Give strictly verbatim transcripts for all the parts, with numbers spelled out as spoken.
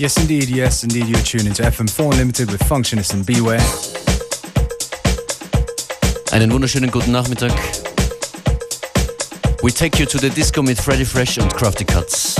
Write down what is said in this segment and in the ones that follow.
Yes indeed, yes indeed, you're tuned into F M four Unlimited with Functionist and B-Ware. Einen wunderschönen guten Nachmittag. We take you to the disco mit Freddy Fresh und Crafty Cuts.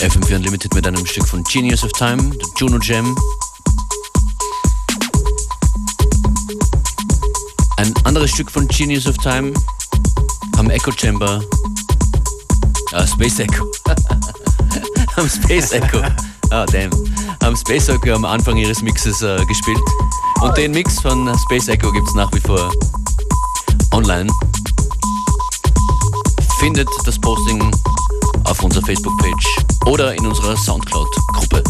F M four Unlimited mit einem Stück von Genius of Time, der Juno Jam. Ein anderes Stück von Genius of Time am Echo Chamber. Ah, Space Echo. Am Space Echo. Ah, damn. Am Space Echo am Anfang ihres Mixes äh, gespielt. Und den Mix von Space Echo gibt es nach wie vor online. Findet das Posting auf unserer Facebook-Page oder in unserer Soundcloud-Gruppe.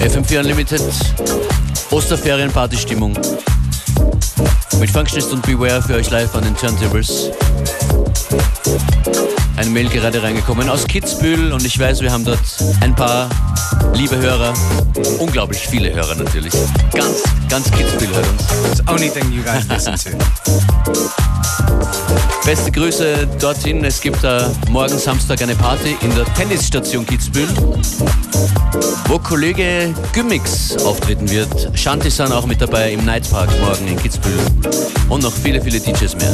F M vier Unlimited, Osterferien-Party-Stimmung mit Functionist und B-Ware für euch live an den Turntables. Eine Mail gerade reingekommen aus Kitzbühel und ich weiß, wir haben dort ein paar liebe Hörer, unglaublich viele Hörer natürlich. Ganz, ganz Kitzbühel hört uns. It's the only thing you guys listen to. Beste Grüße dorthin. Es gibt da morgen Samstag eine Party in der Tennisstation Kitzbühel, wo Kollege Gümix auftreten wird. Shanti sind auch mit dabei im Nightpark morgen in Kitzbühel und noch viele, viele D Js mehr.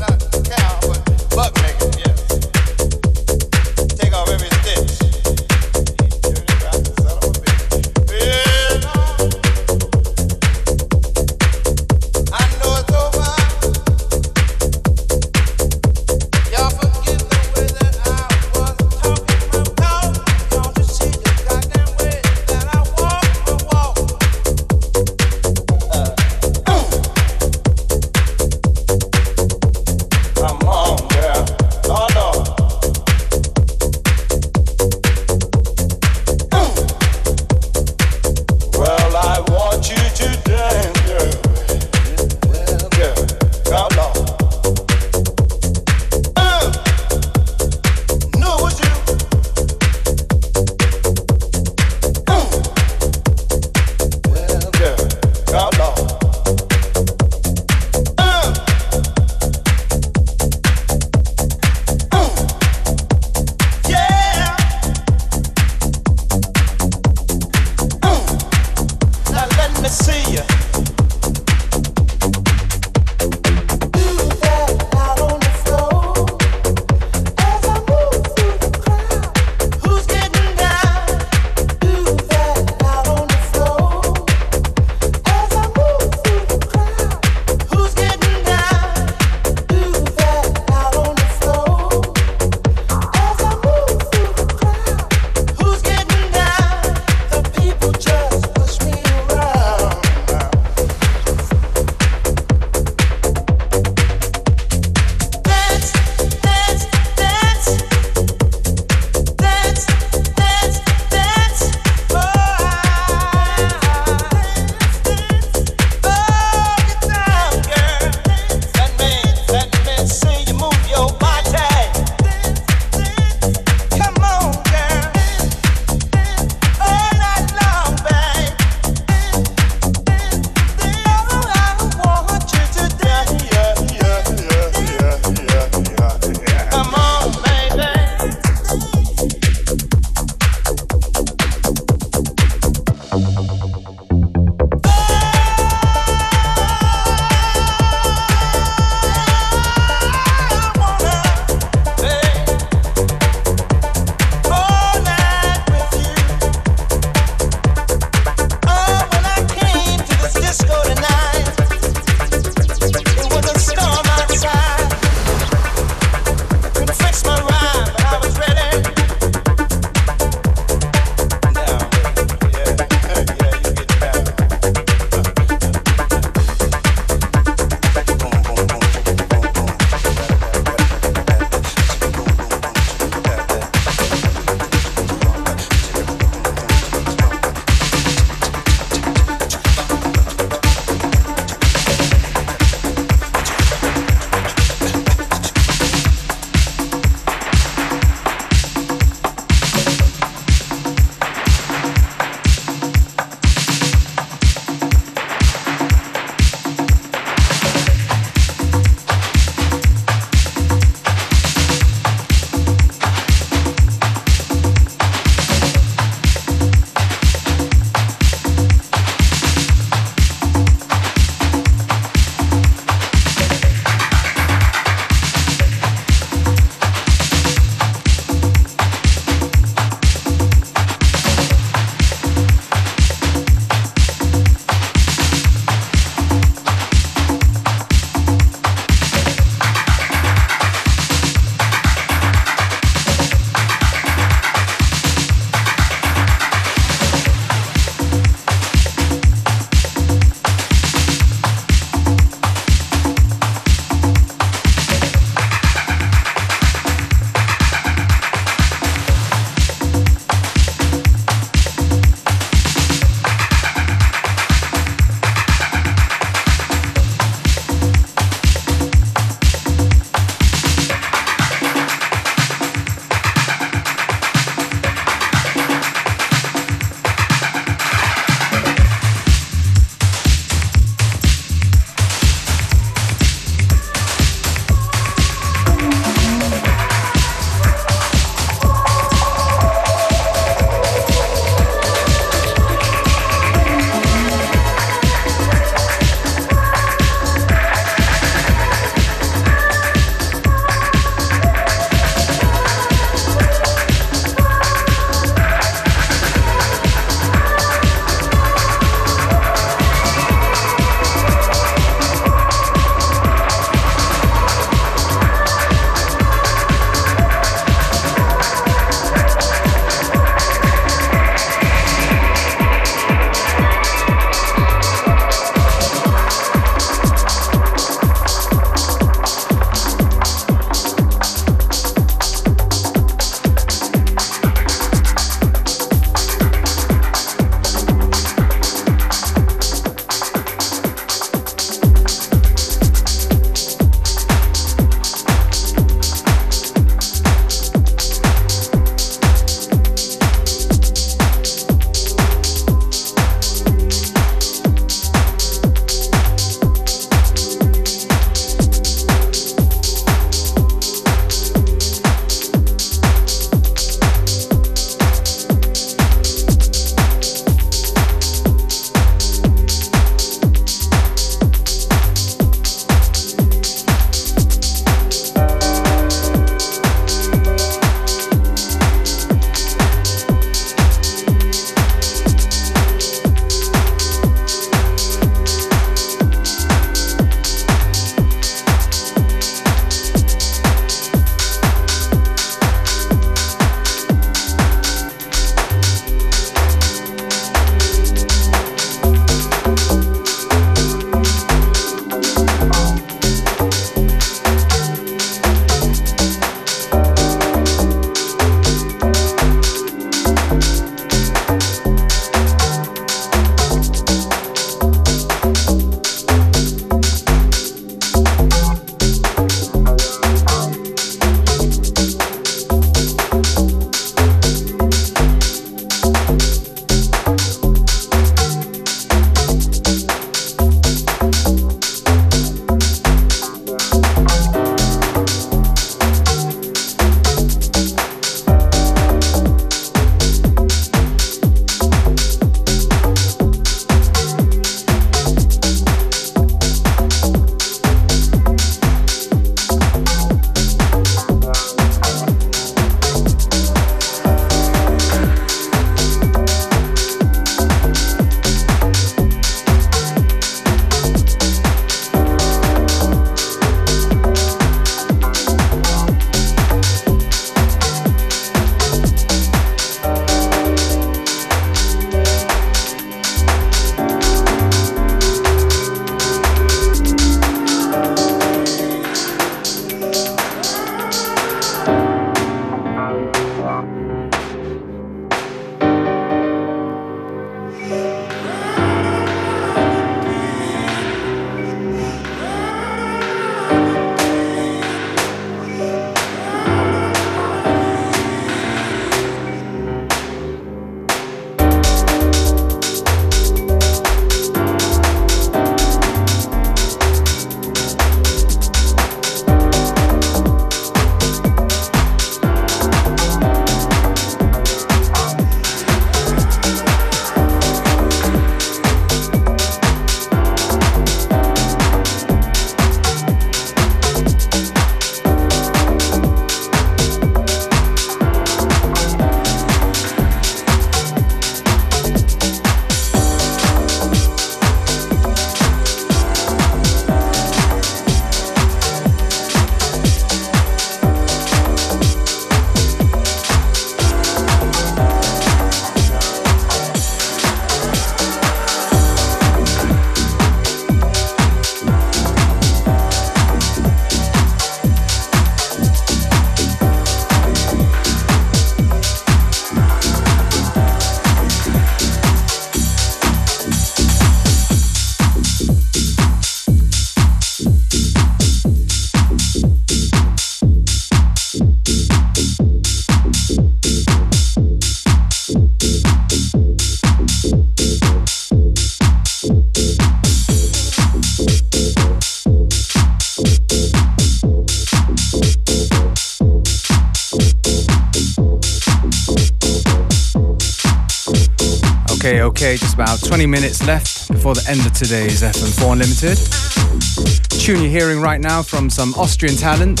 okay, okay, just about twenty minutes left before the end of today's F M four Unlimited. The tune you're hearing right now from some Austrian talent.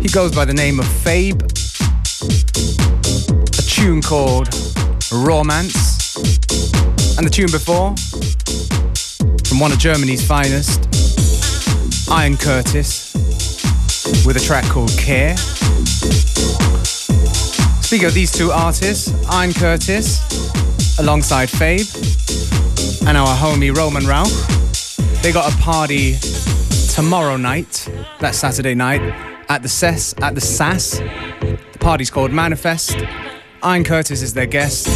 He goes by the name of Fabe. A tune called Romance. And the tune before, from one of Germany's finest, Iron Curtis, with a track called Care. Speaking of these two artists, Iron Curtis alongside Fabe and our homie Roman Rauch, they got a party tomorrow night, that's Saturday night, at the Sess, at the Sass. The party's called Manifest. Iron Curtis is their guest.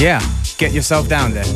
Yeah, get yourself down there.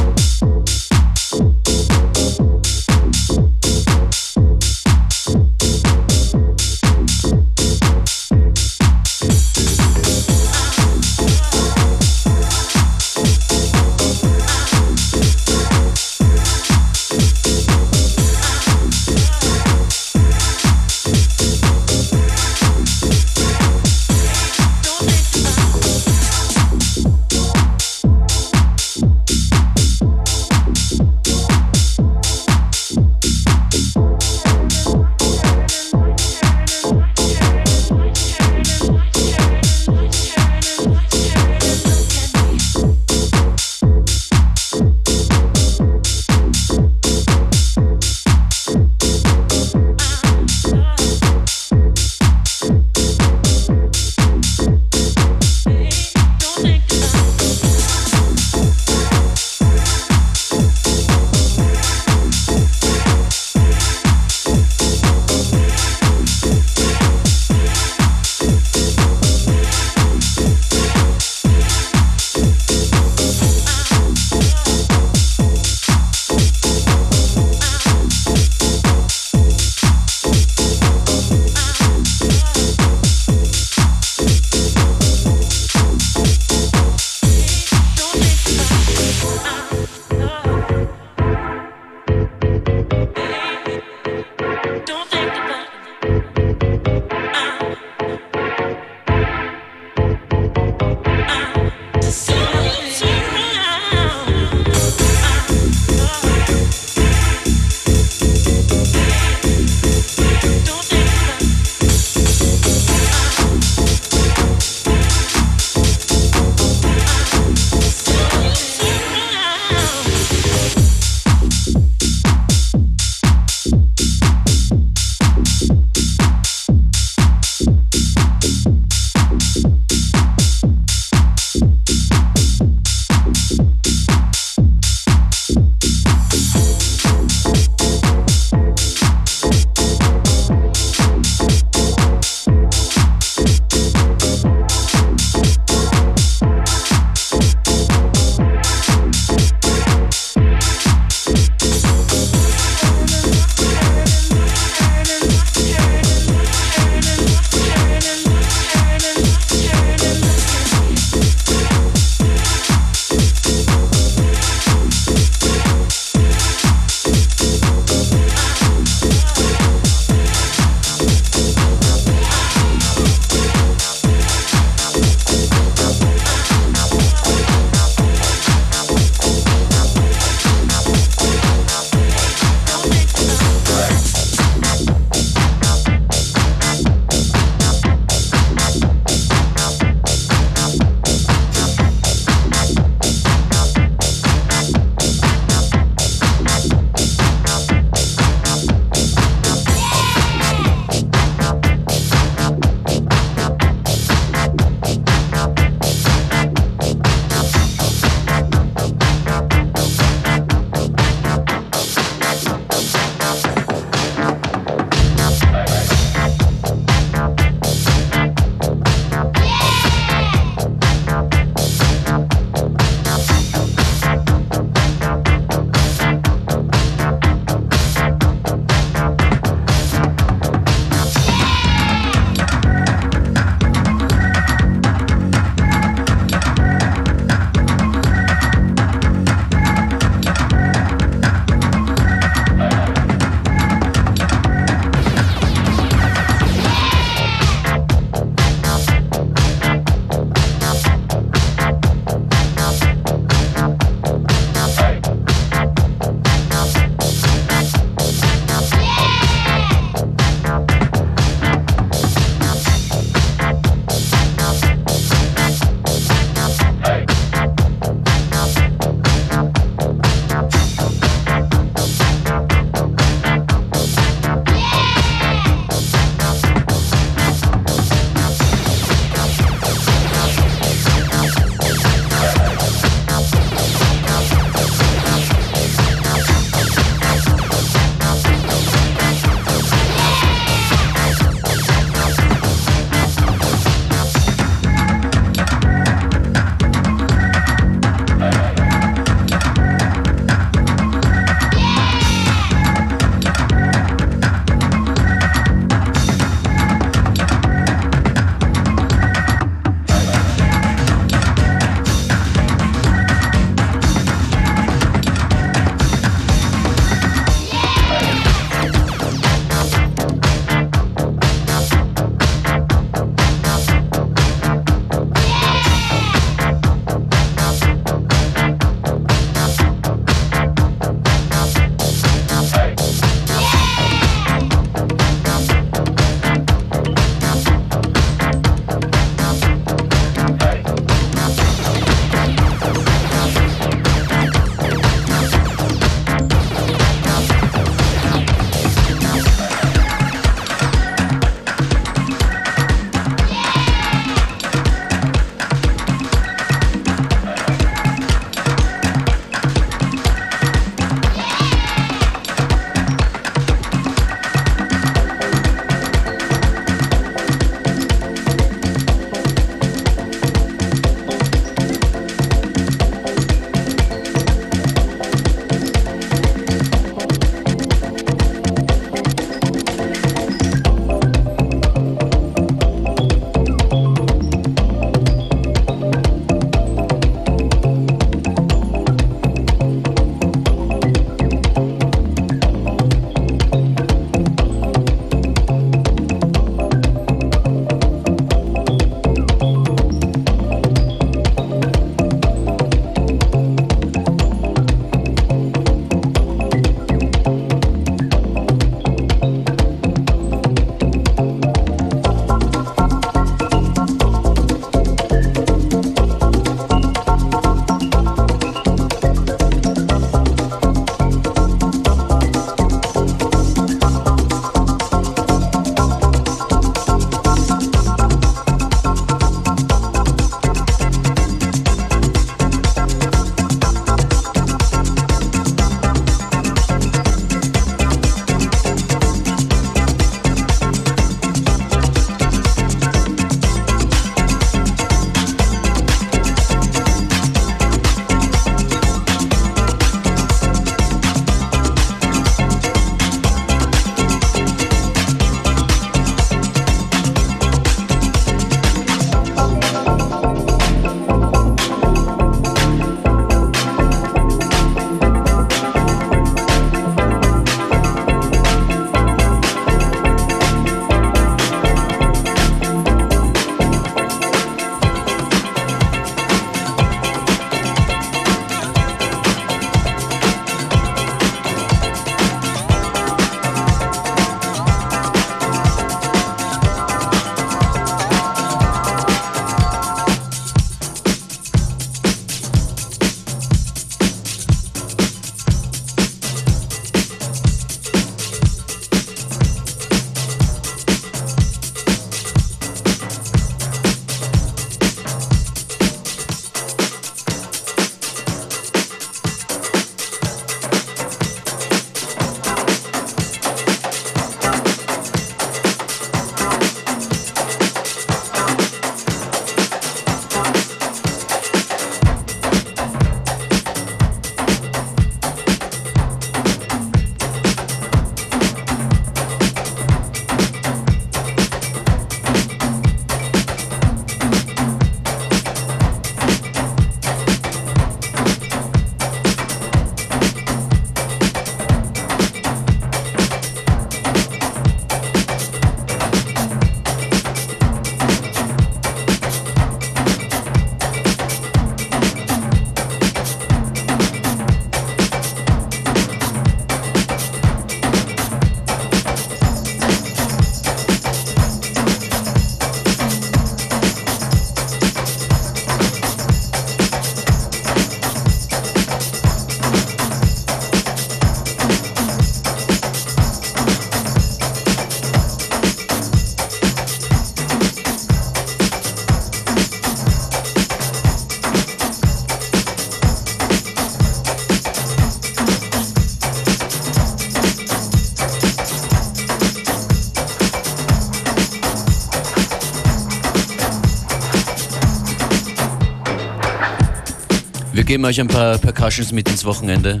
Wir geben euch ein paar Percussions mit ins Wochenende.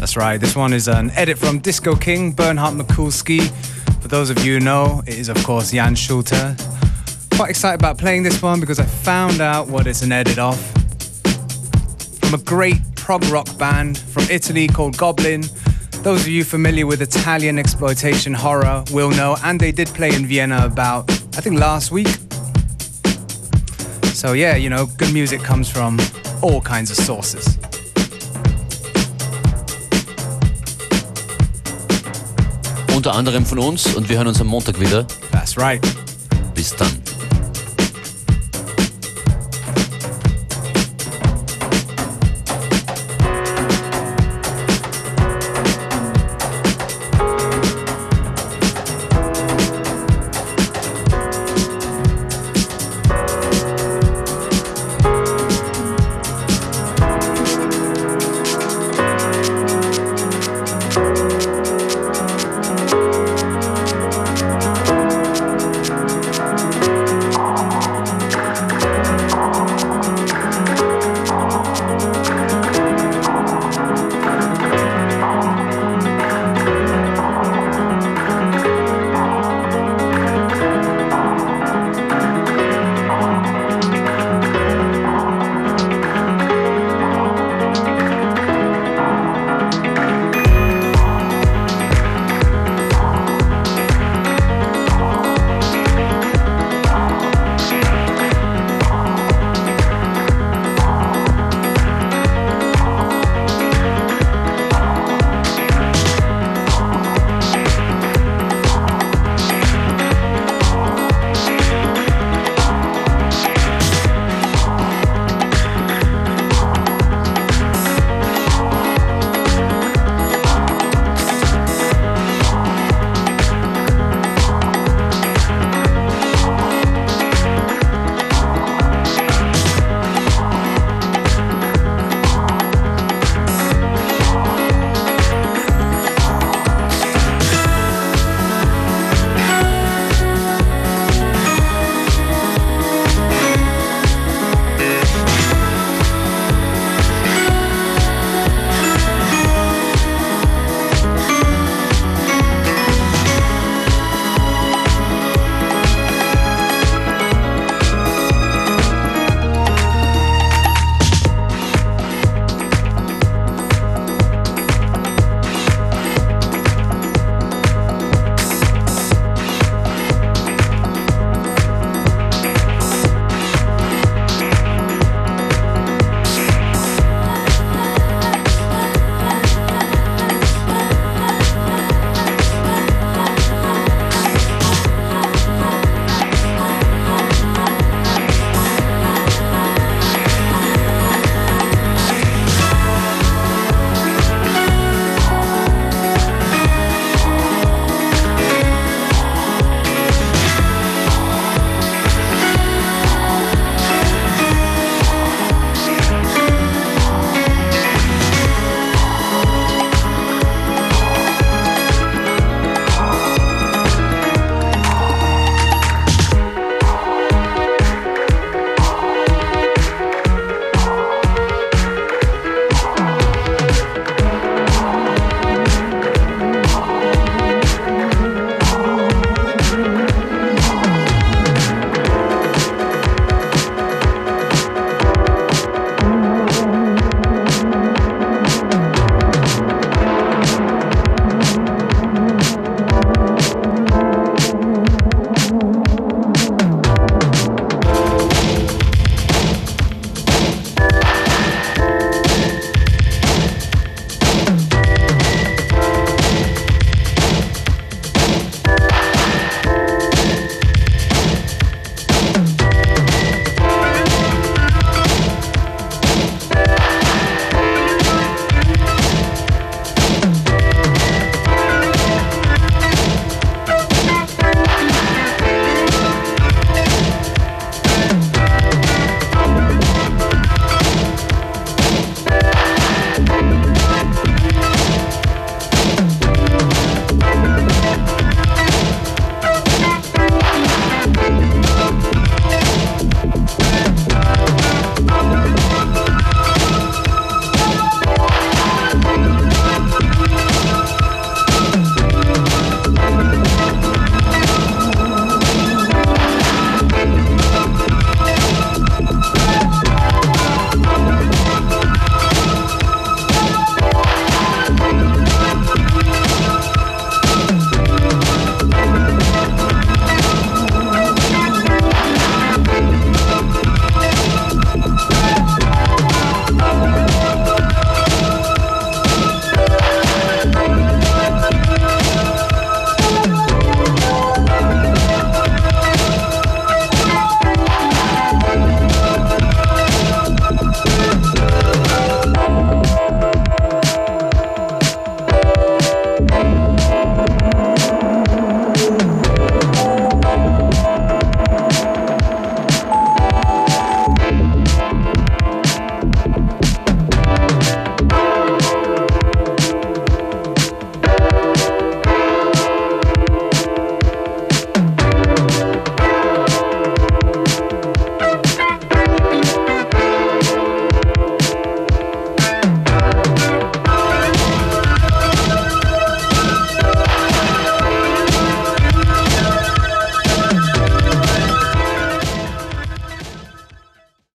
That's right, this one is an edit from Disco King, Bernhard Mikulski. For those of you who know, it is of course Jan Schulte. Quite excited about playing this one because I found out what it's an edit of. From a great prog rock band from Italy called Goblin. Those of you familiar with Italian exploitation horror will know, and they did play in Vienna about, I think, last week. So yeah, you know, good music comes from all kinds of sources. Unter anderem von uns, und wir hören uns am Montag wieder. That's right. Bis dann.